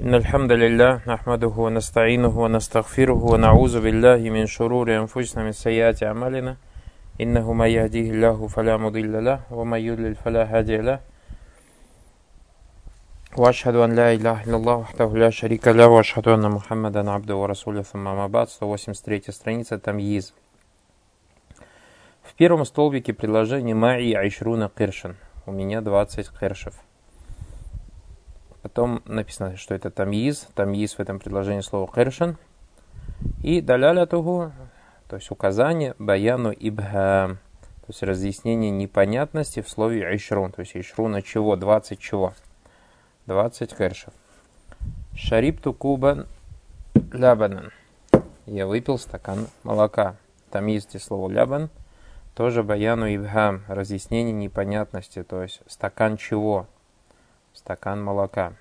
إن الحمد لله نحمده ونستعينه ونستغفره ونعوذ بالله من شرور أنفسنا من سيئات أعمالنا إنه من يهديه الله فلا مضل له ومن يضلل فلا هادي له وأشهد أن لا إله إلا الله وحده لا شريك له وأشهد أن محمدا عبده ورسوله ثم أما بعد 183 страница Тамйиз. В первом столбике предложения «Маи айшруна киршин» – «У меня 20 киршев». Потом написано, что это тамйиз. Тамйиз в этом предложении слово киршин. И далялятуху, то есть указание, баяну ибхам, то есть разъяснение непонятности в слове айшрун. То есть айшруна чего? 20 чего? 20 киршев. Шарибту кубан лябанан. Я выпил стакан молока. Тамйиз здесь слово лябан. Тоже баяну ибхам, разъяснение непонятности, то есть стакан чего? Стакан молока.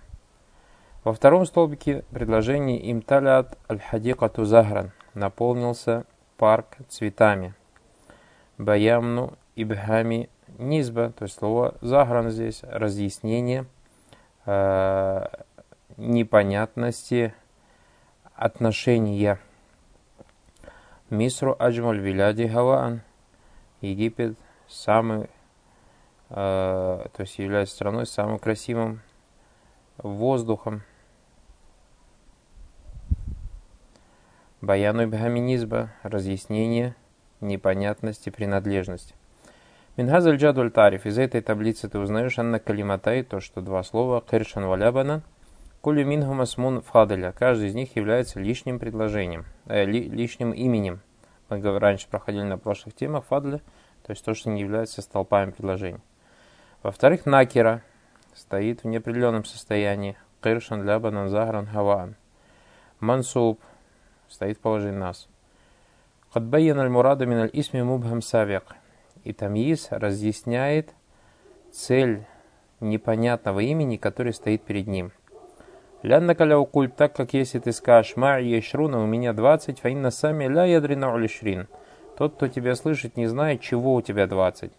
Во втором столбике предложение «Имталят аль-хадикату захран» – наполнился парк цветами. «Баямну ибхами низба» – то есть слово «захран» здесь, разъяснение непонятности отношения. «Мисру аджмаль виляди гаваан» – Египет самый, то есть является страной с самым красивым воздухом. Баяну ибхаминизба, разъяснение непонятности принадлежности. Минхазаль джадуль тариф, из этой таблицы ты узнаешь анна калиматай, то что два слова киршан валябана, кулю минху масмун фадаля, каждый из них является лишним предложением, лишним именем. Мы раньше проходили на прошлых темах фадаля, то есть то, что не является столпами предложений. Во-вторых, накира стоит в неопределенном состоянии. Киршан, лябанан, захран, хаваан. Мансуб стоит в положении нас. Кадбайян аль-мурада мин аль-исми мубхам савик. И тамйиз разъясняет цель непонятного имени, который стоит перед ним. Ляннака ляукуль, так как если ты скажешь «Ма'и яшруна, у меня 20, фаинна сами ля ядрина улишрин». Тот, кто тебя слышит, не знает, чего у тебя 20.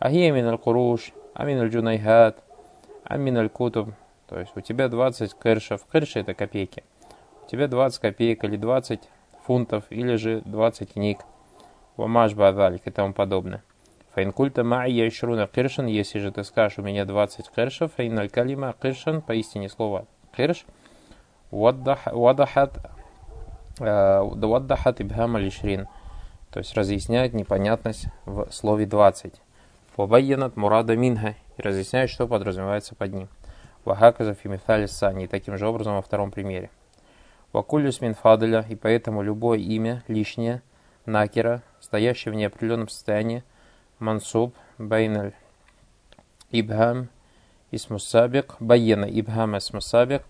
Ахия мин аль-куруш. Амин аль-джунайхат, амин аль-кутуб. То есть у тебя 20 киршев. Кирши – это копейки. У тебя 20 копеек или 20 фунтов, или же 20 книг. Вамаш бадалик и тому подобное. Фаинкульта ма'ия ишруна киршин. Если же ты скажешь, у меня 20 киршев, фаин аль-калима киршин, поистине слово кирш, ваддахат ибхам аль-ишрин. То есть разъясняет непонятность в слове 20. Вабайянат мурада минха, и разъясняет, что подразумевается под ним. Вахаказа фимитали сани, и таким же образом во втором примере. Вакулюс мин фадаля, и поэтому любое имя, лишнее, накера, стоящее в неопределенном состоянии, мансуб, байналь, ибхам, исмусабик, байена, ибхам, исмусабик,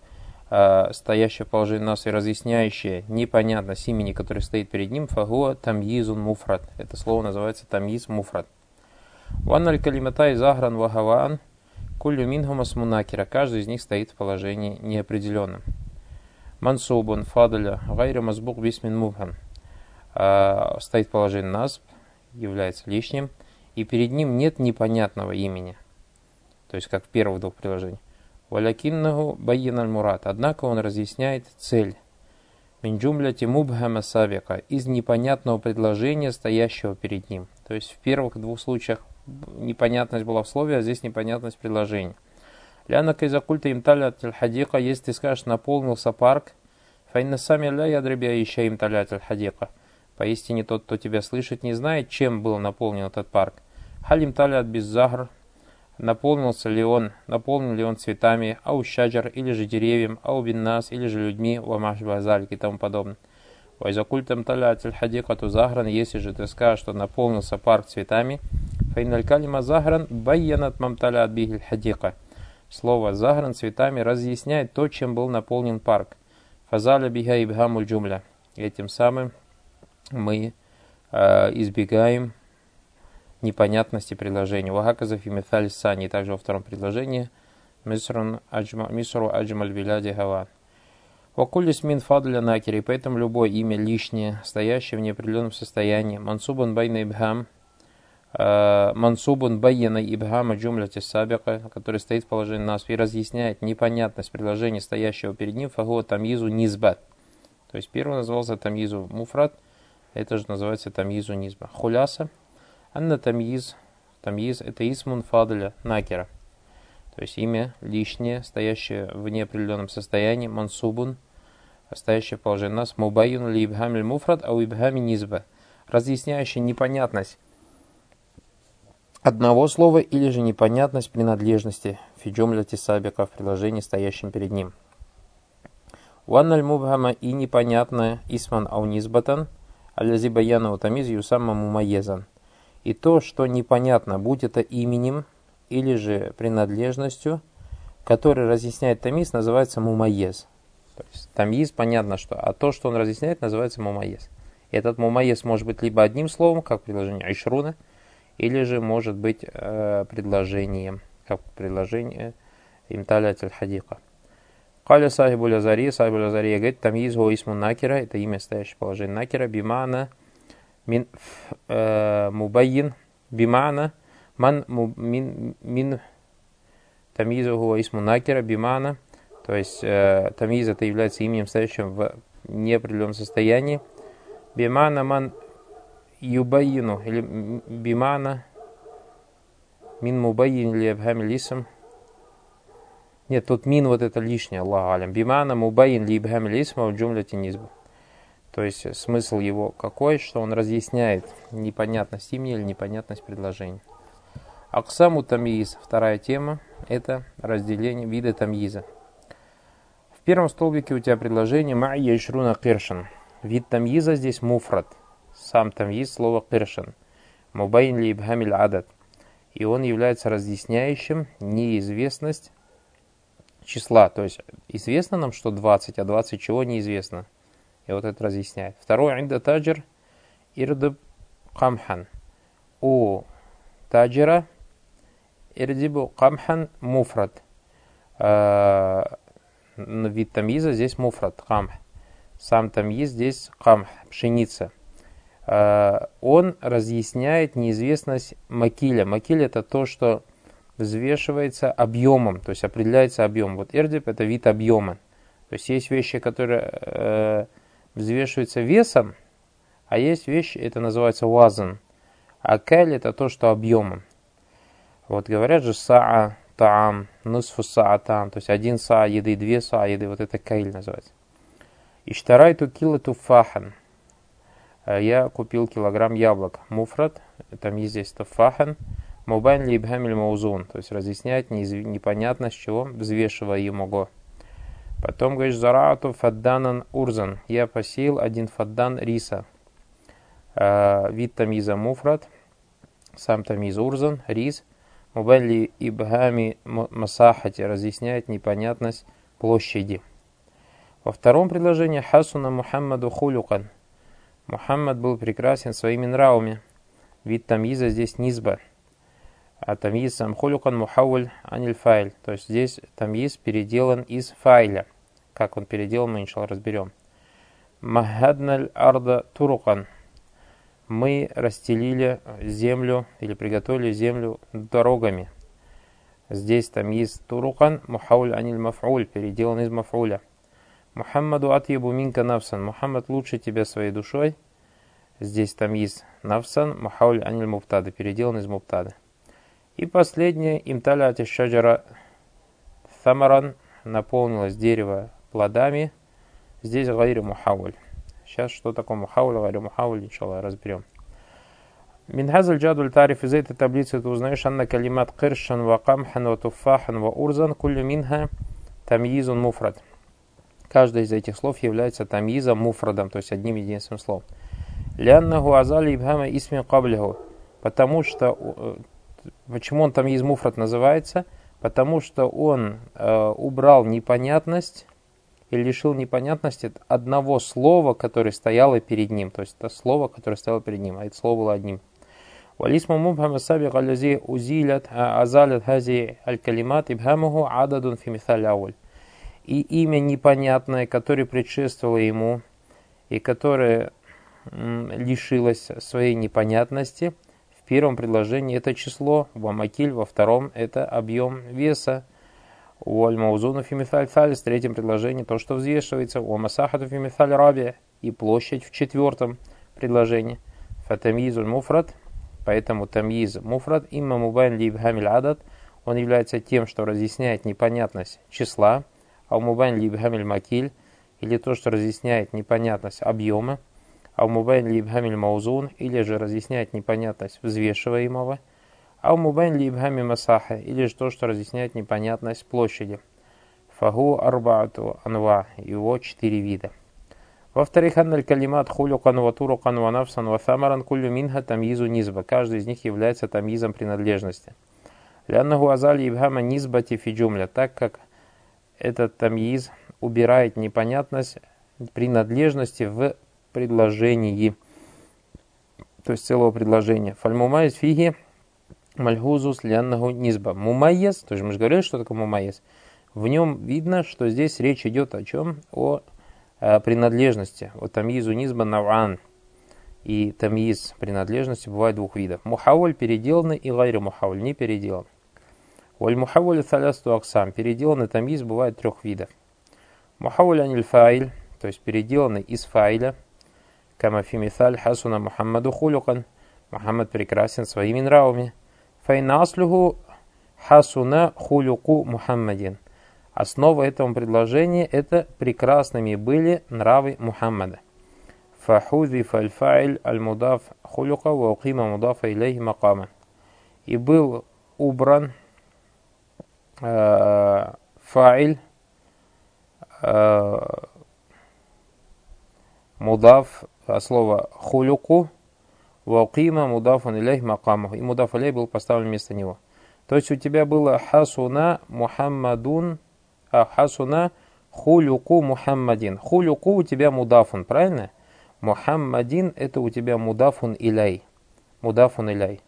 стоящее в положении нас и разъясняющее непонятность имени, которое стоит перед ним, фагуа тамйизун муфрат. Это слово называется тамйиз муфрат. Ванналь калиматай захран вахаваан, куллю минхумас мунакира. Каждый из них стоит в положении неопределенном. Мансубун фадаля гайра мазбук бисмин мубхан. Стоит в положении насб, является лишним, и перед ним нет непонятного имени. То есть, как в первых двух приложениях. Валякиннаху байяналь мурат. Однако он разъясняет цель. Минджумляти мубхама савика. Из непонятного предложения, стоящего перед ним. То есть, в первых двух случаях непонятность была в слове, а здесь непонятность предложения. Лянака из-за культа имталя тельхадика, если ты скажешь «наполнился парк», файна сами ля ядребя ища имталя тельхадика. Поистине тот, кто тебя слышит, не знает, чем был наполнен этот парк. Халим талят без загр, наполнился ли он, наполнен ли он цветами, ау шаджар, или же деревьям, ау биннас, или же людьми, вамаш базалик и тому подобное. Из-за культа имталя тельхадика ту загран, если же ты скажешь, что наполнился парк цветами, файналь калима захран байянат мамталят бихиль хадика. Слово «захран» цветами разъясняет то, чем был наполнен парк. Фазаля биха ибхамуль джумля. И этим самым мы избегаем непонятности предложения. Вагаказа фимиталь сани. Также во втором предложении мисру аджмаль виляди гаван. Вакулис мин фадля накири. Поэтому любое имя лишнее, стоящее в неопределенном состоянии. Мансубан байна ибхам. мансубун байена ибхама джумляти сабика, который стоит в положении насб и разъясняет непонятность предложения, стоящего перед ним, фагуа тамйизу низбат. То есть первый назывался тамйизу муфрат, это же называется тамйизу низба. Хуляса анна тамйиз, тамйиз это исмун фадля накера, то есть имя лишнее, стоящее в неопределенном состоянии, мансубун, стоящее в положении нас, мубайюн ли ибхам ль муфрат, ау ибхами низба, разъясняющее непонятность одного слова или же непонятность принадлежности фиджумляти сабика в предложении, стоящем перед ним. Уанналь мубхама и непонятное исман ау низбатан, аллази баяна утамиз юсамма мумаезан. И то, что непонятно, будь это именем или же принадлежностью, который разъясняет тамиз, называется мумаез. То есть тамиз понятно что, а то, что он разъясняет, называется мумаез. Этот мумаез может быть либо одним словом, как предложение айшруна, или же может быть предложением, как предложение имталятель хадика. Каля сахибуль азари говорит, тамйиз го исму накира, это имя стоящее положение накира, бимана мин мубайин, бимана ман мин мин тамйиз го исму накира, бимана, то есть тамйиз это является именем, стоящим в неопределенном состоянии, бимана ман юбайину или бимана мин мубайин ли абхам лисам. Нет, тут мин вот это лишнее, Аллаху алям. Бимана мубайин ли абхам лисам в джумляти низба. То есть смысл его какой, что он разъясняет непонятность имени или непонятность предложения. Аксаму тамйиз, вторая тема, это разделение вида тамйиза. В первом столбике у тебя предложение ма яшруна киршан. Вид тамйиза здесь муфрат. Сам тамйиз слово киршан. Мубайн ли ибхамиль адад. И он является разъясняющим неизвестность числа. То есть известно нам, что 20, а 20 чего неизвестно. И вот это разъясняет. Второй инда таджир ирдиб камхан. У таджира ирдибу камхан муфрат. Вид тамйиза здесь муфрат. Камх. Сам тамйиз здесь камх. Пшеница. Он разъясняет неизвестность макиля. Макиль это то, что взвешивается объемом, то есть определяется объем. Вот эрдиб это вид объема. То есть есть вещи, которые взвешиваются весом, а есть вещи, это называется вазан. А каль это то, что объемом. Вот говорят же саа таам, нусфу саа таам, то есть один саа еды, две саа еды, вот это каль называется. Иштарайту килла туфахан. Я купил килограмм яблок. Муфрат, там есть здесь тафахан. Мубайн ли ибхамиль маузун. То есть разъясняет непонятно с чего, взвешиваемого. Потом говоришь, зараату фадданан урзан. Я посеял один фаддан риса. Вид тамиза муфрат. Сам тамиз урзан, рис. Мубайн ли ибхами масахати. Разъясняет непонятность площади. Во втором предложении хасуна мухаммаду хулюкан. Мухаммад был прекрасен своими нравами. Вид тамйиза здесь низба. А тамйиз сам хулюкан мухавваль аниль файль. То есть здесь тамйиз переделан из файля. Как он переделан, мы иншалла разберем. Махадналь арда турукан. Мы расстелили землю или приготовили землю дорогами. Здесь тамйиз турукан мухавваль аниль маф'уль. Переделан из маф'уля. Мухаммаду атъебу минка нафсан. Мухаммад лучше тебя своей душой. Здесь тамйиз нафсан. Мухауль аниль муптады. Переделан из муптады. И последнее. Имталя ати шаджара тамаран. Наполнилось дерево плодами. Здесь гайри мухауль. Сейчас что такое мухауль, гайри мухауль, иншалла, разберем. Минхазаль джадуль тариф. Из этой таблицы ты узнаешь анна калимат киршан ва камхан ва туфахан ва урзан. Куллю минха тамйизун муфрат. Каждое из этих слов является тамйизом муфрадом, то есть одним единственным словом. Ляннаху азали ибхама исми каблиху. Потому что, почему он тамйиз муфрад называется? Потому что он убрал непонятность и лишил непонятности одного слова, которое стояло перед ним. То есть это слово, которое стояло перед ним, а это слово было одним. Валисму мубхама сабик аллази узилят азалят хази аль-калимат ибхамуху ададун фимитхаль ауль. И имя непонятное, которое предшествовало ему, и которое лишилось своей непонятности в В первом предложении это число, у амакиль, во втором это объем веса, у аль-маузуну фи мисаль салис, в третьем предложении то, что взвешивается, у масахату фи мисаль раби, и площадь в четвертом предложении. Фатамйизуль муфрад, поэтому тамйиз муфрад, имма мубайн ли ибхамиль адад, он является тем, что разъясняет непонятность числа, а у мубайн ли ибхамиль макиль, или то, что разъясняет непонятность объема, аумубайн ли ибхамиль маузун, или же разъясняет непонятность взвешиваемого, аумубайн ли ибхамиль масаха, или же то, что разъясняет непонятность площади. Фагу арбаату анва, его 4 вида. Во-вторых, анналь калимат хулюкан ва турукан ва нафсан ва самаран куллю минха тамйизу низба, каждый из них является тамйизом принадлежности. Ляннаху азали ибхама низбати фи джумля, так как этот тамйиз убирает непонятность принадлежности в предложении, то есть целого предложения. Фальмумайз фиги мальхузус ляннаху низба. Мумайез, то есть мы же говорили, что такое мумайез. В нем видно, что здесь речь идет о чем? О принадлежности. О тамйизу низба наван. И тамйиз принадлежности бывает двух видов. Мухаволь переделанный и гайри мухаволь не переделан. Оль мухаволь салясту аксам. Переделанный тамйиз бывает 3 видов. Мухаволь аниль фаиль, то есть переделанный из фаиля. Камафи мисаль хасуна Мухаммаду хулюкан. Мухаммад прекрасен своими нравами. Файнаслюху хасуна хулюку Мухаммадин. Основа этого предложения это прекрасными были нравы Мухаммада. Фахузи фальфаиль аль-мудаф хулюка ваукима мудафа илейхи макама. И был убран фаиль мудаф, слово хулюку, ваукима мудафун илейх макаму. И мудаф илейх был поставлен вместо него. То есть у тебя было хасуна мухаммадун, хасуна хулюку мухаммадин. Хулюку у тебя мудафун, правильно? Мухаммадин это у тебя мудафун илей. Мудафун илей.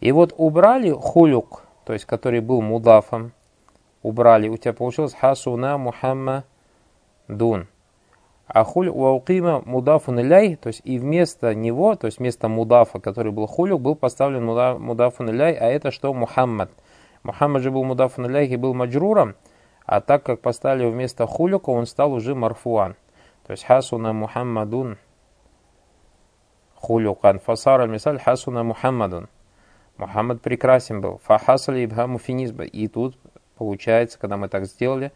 И вот убрали хулюк, то есть который был мудафом, убрали, у тебя получилось хасуна мухаммадун. А хуль уаукима мудафун иляй, то есть и вместо него, то есть вместо мудафа, который был хулюк, был поставлен мудафун иляй, а это что? Мухаммад. Мухаммад же был мудафун иляй и был маджруром, а так как поставили вместо хулюка, он стал уже марфуан. То есть хасуна мухаммадун хулюкан. Фасар аль-мисаль хасуна мухаммадун. Мухаммад прекрасен был. Фахасали ибхаму финизба. И тут, получается, когда мы так сделали,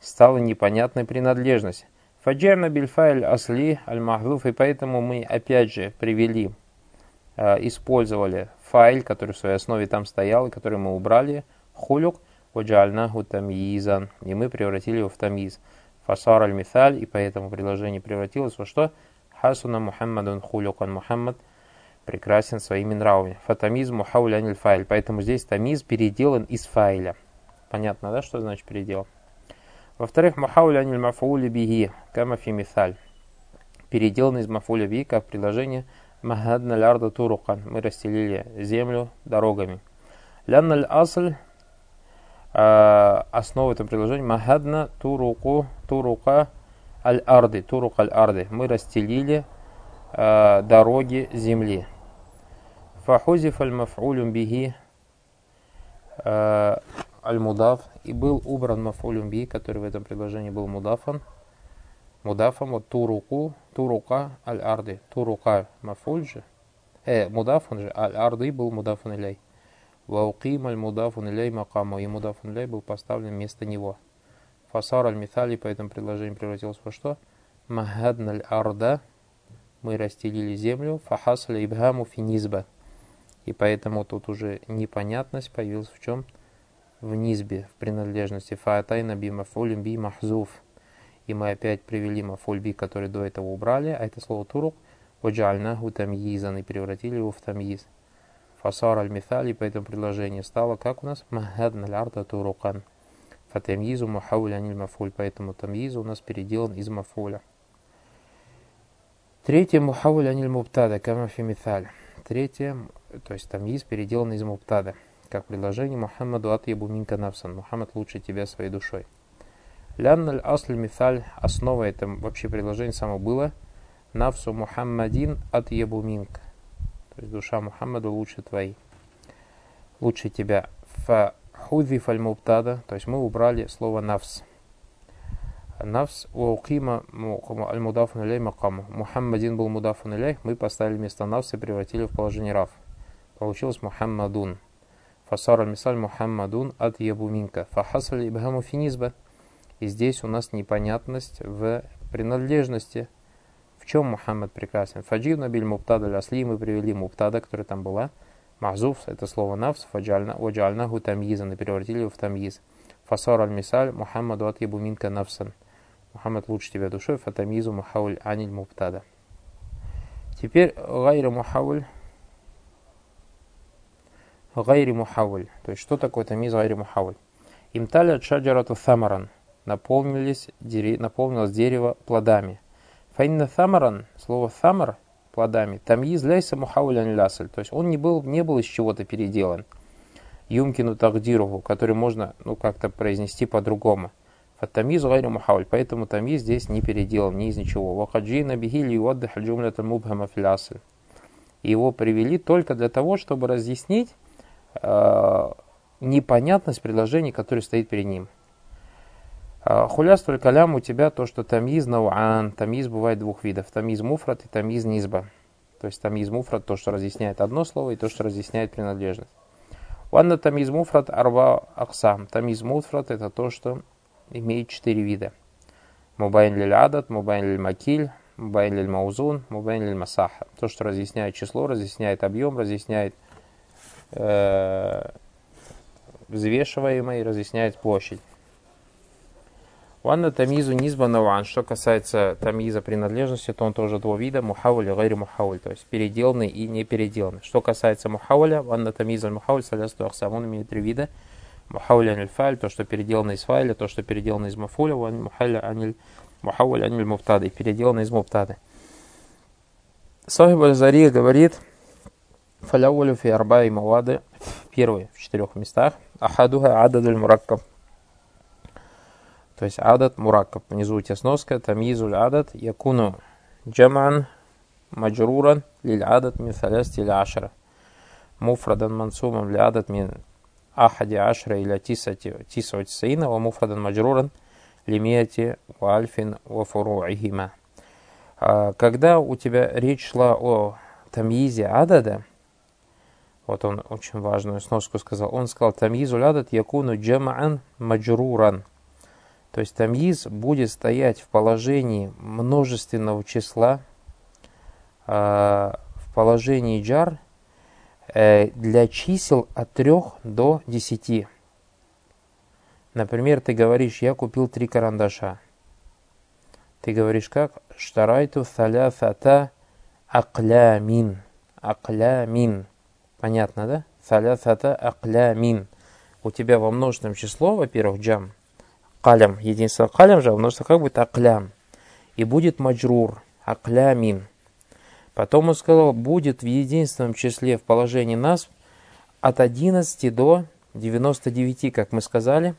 стала непонятная принадлежность. Фаджерна бильфайль асли аль-махзуф, и поэтому мы опять же привели, использовали файл, который в своей основе там стоял, и который мы убрали, хулюк, ваджальнаху тамйизан, и мы превратили его в тамйиз. Фасар аль-мисаль, и поэтому предложение превратилось во что? Хасуна мухаммадун хулюкан, Мухаммад прекрасен своими нравами. Фатамиз мухауля аниль файл, поэтому здесь тамйиз переделан из файля. Понятно, да, что значит переделан? Во-вторых, мухауля аниль мафуули биги, кама фи мисаль. Переделан из мафууля биги, как предложение махадна лярда турукан. Мы расстелили землю дорогами. Лянналь асль, основа этого предложения махадна туруку, турука аль-арды, турук аль-арды. Мы расстелили дороги земли. Фахузиф аль-мафулюм биги аль-мудаф, и был убран мафулюм би, который в этом предложении был мудафан. Мудафан, вот туруку, турука аль-арды. Турука мафуль же, мудафан же, аль-арды был мудафан иляй. Вауким аль-мудафан иляй макаму, и мудафан иляй был поставлен вместо него. Фасар аль-митали, по этому предложению превратилось во что? Махадна аль-арда, мы расстелили землю. Фахасля ибхаму финизба, и поэтому тут уже непонятность появилась в чем? В низбе, в принадлежности. Фаатайна би мафулим би махзуф. И мы опять привели мафуль би, который до этого убрали, а это слово турук, ваджальнаху тамйизан, и превратили его в тамйиз. Фасар аль-митали, по этому предложению стало, как у нас? Махадна аль-арда турукан. Фатамйизу мухауля аниль мафуль, поэтому тамйиз у нас переделан из мафуля. Третье мухауля аниль мубтада, камафи миталь. Третье, то есть тамйиз переделан из мубтада, как предложение Мухаммаду атлибу минка нафсан. Мухаммад лучше тебя своей душой. Лянналь асль мисаль, основа этого вообще предложения само было нафсу Мухаммадин атлибу минка. То есть душа Мухаммада лучше тебя. Фахудзифа аль-мубтада, то есть мы убрали слово нафс. Нафс уукима аль-мудафун илей макаму. Мухаммадин был мудафун илей, мы поставили вместо нафса и превратили в положение рав. Получилось Мухаммадун. Фасар аль-мисаль Мухаммадун ат ябуминка. Фахасаль ибхаму финизба. И здесь у нас непонятность в принадлежности. В чем Мухаммад прекрасен? Фадживна биль мубтада аль-асли, мы привели мубтада, которая там была. Махзуф, это слово нафс, ваджальнаху тамйизан, и превратили его в тамйиз. Фасар аль-мисаль Мухаммаду ат ябуминка нафсан. Мухаммад лучше тебя душой, фатамизу мухауль аниль мубтада. Теперь гайра мухауль. Гайри мухавль. То есть, что такое тамиз гайри мухавль? Имталят шаджарату самаран. Наполнилось дерево плодами. Фаинна самаран, слово самар, плодами. Тамиз ляйса мухавль анлясль. То есть, он не был из чего-то переделан. Юмкину тагдируху, который можно как-то произнести по-другому. Фаттамиз гайри мухавль. Поэтому тамиз здесь не переделан, не из ничего. Вахаджина бихили уаддахаль джумлята мубхама флясль. Его привели только для того, чтобы разъяснить непонятность предложений, которое стоит перед ним. Хулястуль калям у тебя то, что тамиз науан. Тамиз бывает двух видов. Тамиз муфрат и тамиз низба. То есть тамиз муфрат то, что разъясняет одно слово, и то, что разъясняет принадлежность. Уанна тамиз муфрат арва аксам. Тамиз муфрат это то, что имеет 4 вида. Мубайн лиль адат, мубайн лиль макиль, мубайн лиль маузун, мубайн лиль масаха. То, что разъясняет число, разъясняет объем, разъясняет взвешиваемой, разъясняет площадь. Уанна тамизу низба наван. Что касается тамиза принадлежности, то он тоже два вида. Мухауль и гайри мухауль. То есть переделанный и не переделанный. Что касается мухауля, уанна тамизу мухауль салясту ахсам. Он имеет 3 вида. Мухауля аниль фааль. То, что переделано из файля, то, что переделано из мафуля. Мухауля аниль муптады. Переделано из муптады. Сахиб аль-Зари говорит... Фаляулю фи арбай мавады, первый в 4 местах. Ахадуха ададуль мураккаб. То есть адад мураккаб. Внизу у тебя сноска. Тамизуль адад якуну джаман маджруран лиль адад мин салясти ля ашара. Муфрадан мансумам лиль адад мин ахади ашара иля тисати саина. Ва муфрадан маджруран лимияти ва альфин ва фуруихима. Когда у тебя речь шла о тамизе адада, вот он очень важную сноску сказал. Он сказал, тамйизу лядат якуну джамаан маджруран. То есть тамйиз будет стоять в положении множественного числа, в положении джар, для чисел от 3 до 10. Например, ты говоришь, я купил 3 карандаша. Ты говоришь как? Штарайту салясата аклямин. Аклямин. Понятно, да? Салясата аклямин. У тебя во множественном число, во-первых, джам, калям. Единственное, калям же, во множество как будет аклям. И будет маджрур, аклямин. Потом он сказал, будет в единственном числе в положении нас от 11 до 99, как мы сказали.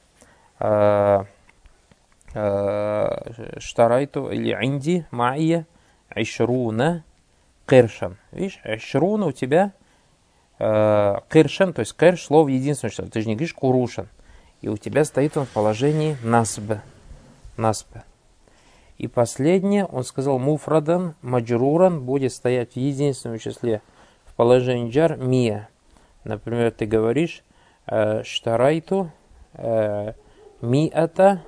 Штарайту или инди, майя, айшруна, киршан. Видишь, айшруна у тебя... Киршен, то есть кирш, слово единственное число. Ты же не говоришь курушен. И у тебя стоит он в положении насб. Насб. И последнее, он сказал, муфрадан, маджруран, будет стоять в единственном числе в положении джар, мия. Например, ты говоришь, штарайту, миата,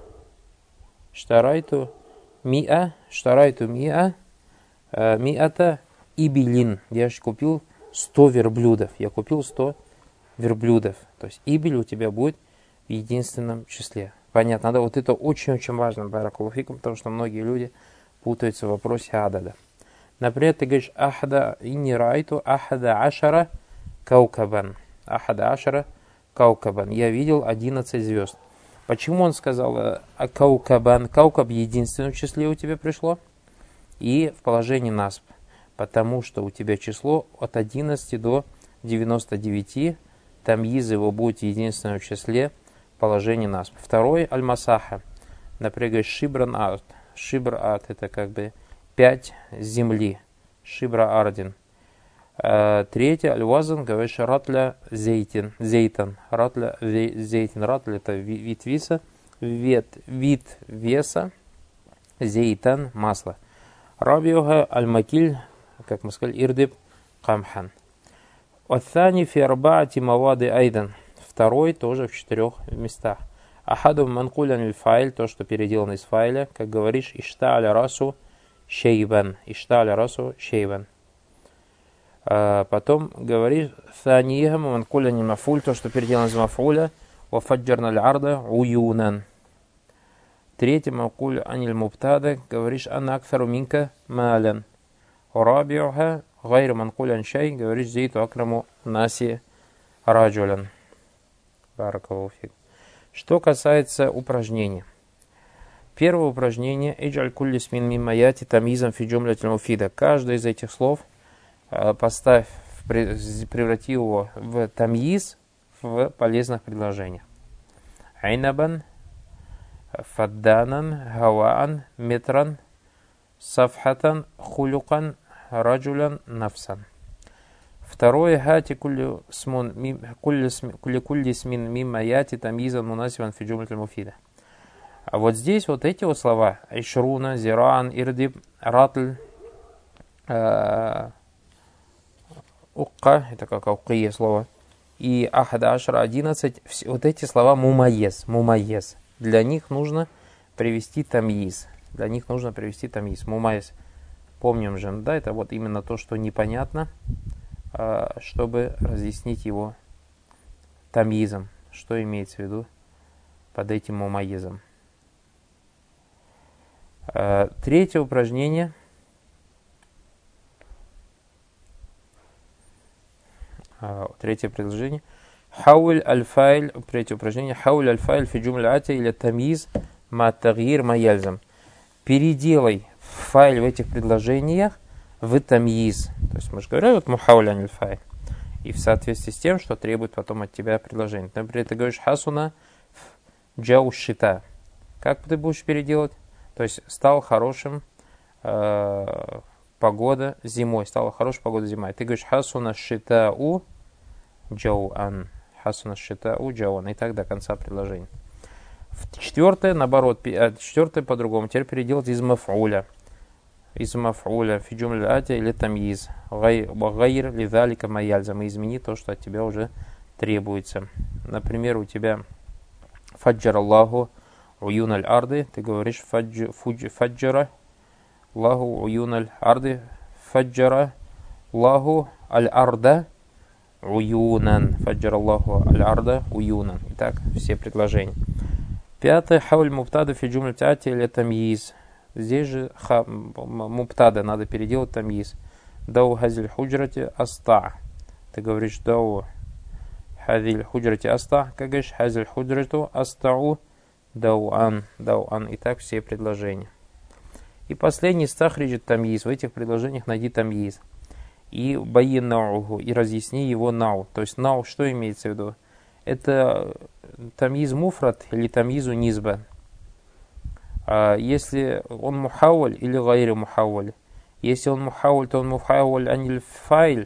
штарайту, миа, штарайту, миа, миата, ибилин. Я же купил 100 верблюдов. Я купил 100 верблюдов. То есть ибель у тебя будет в единственном числе. Понятно, да? Вот это очень-очень важно, баракаллаху фикум, потому что многие люди путаются в вопросе адада. Например, ты говоришь, ахада инни райту ахада ашара каукабан. Ахада ашара каукабан. Я видел 11 звезд. Почему он сказал каукабан? Каукаб в единственном числе у тебя пришло. И в положении насб. Потому что у тебя число от 11 до 99. Тамйиз его будет в единственном числе положение нас. Второй аль-масаха. Например, шибран ард. Шибра ард это 5 земли. Шибра ардин. Третье, аль-вазан, говоришь, ратля зейтин, ратля зейтин, ратля это вид веса, зейтан масло. Рабиуха аль-макиль, как мы сказали, ирдиб камхан. Уатани фи арбаати мавады айдан. Второй тоже в четырех местах. Ахаду манкулян аль-файл, то, что переделано из файля, как говоришь, ишта'аля расу шейбан, Потом говоришь «Саниха манкуляни мафуль», то, что переделано из мафуля, «Вафаджарна аль-арда уюнан». Третье, «Манкуль аниль муптада», говоришь «Ана аксару минка малян». «Рабиуха гайр манкулян шай», говоришь «Зейту акраму наси раджулян». Баракалуфик. Что касается упражнений. Первое упражнение «Эджаль куллис мин мимаяти тамизам фи джумлятил муфида». Каждое из этих слов поставь, преврати его в тамйиз, в полезных предложениях. Айнабан, фадданан, гаваан, метран, сафхатан, хулюкан, раджулян, нафсан. Второе, хати кулли кулли смин мимма яти тамйизан мунасиван фи джумлятил муфида. А вот здесь вот эти вот слова, ишруна, зираан, ирдиб, ратль, укка, это как аукие слово, и ахада ашра 11, вот эти слова мумайез. Для них нужно привести тамйиз. Помним же, да, это вот именно то, что непонятно, чтобы разъяснить его тамйизом. Что имеется в виду под этим мумайезом. Третье упражнение. Третье предложение. Хауль аль-файл. Третье упражнение. Хауль аль-файл фи джумляти или тамйиз ма тагьир ма яльзам. Переделай файл в этих предложениях в тамйиз. То есть мы же говорим, вот мухауля аль-файл. И в соответствии с тем, что требует потом от тебя предложение. Например, ты говоришь хасуна джаушита. Как ты будешь переделать? То есть стал хорошим погода зимой, стала хорошая погода зимой. Ты говоришь хасуна шитау джауан, и так до конца предложения. Четвертое, наоборот, четвертое по-другому. Теперь переделать из мафуля. Фи джумля ати или тамйиз. Гайр лизалика маяльзам. И измени то, что от тебя уже требуется. Например, у тебя фаджар Аллаху уюн аль-арды. Ты говоришь фаджара Аллаху уюн аль-арды, фаджара Аллаху аль-арда уюнан. Итак, все предложения. Пятое. Хауль муптада фи джумлятати или тамйиз. Здесь же муптада надо переделать тамйиз. Дау хазиль худжрати аста. Ты говоришь дау хазиль худжрати аста. Как говоришь хазиль худжрату астау дауан. И так все предложения. И последний стахриджит тамйиз. В этих предложениях найди тамйиз. И баи науху. И разъясни его нау. То есть нау, что имеется в виду? Это тамйиз муфрат или тамйизу низба. Если он мухауль или гайри мухауль. Если он мухауль, то он мухауль аниль файл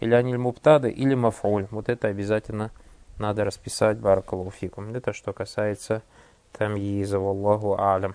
или аниль муптада или мафуль. Вот это обязательно надо расписать. Баракаллаху фикум. Это что касается тамйиза. Валлаху а'лам.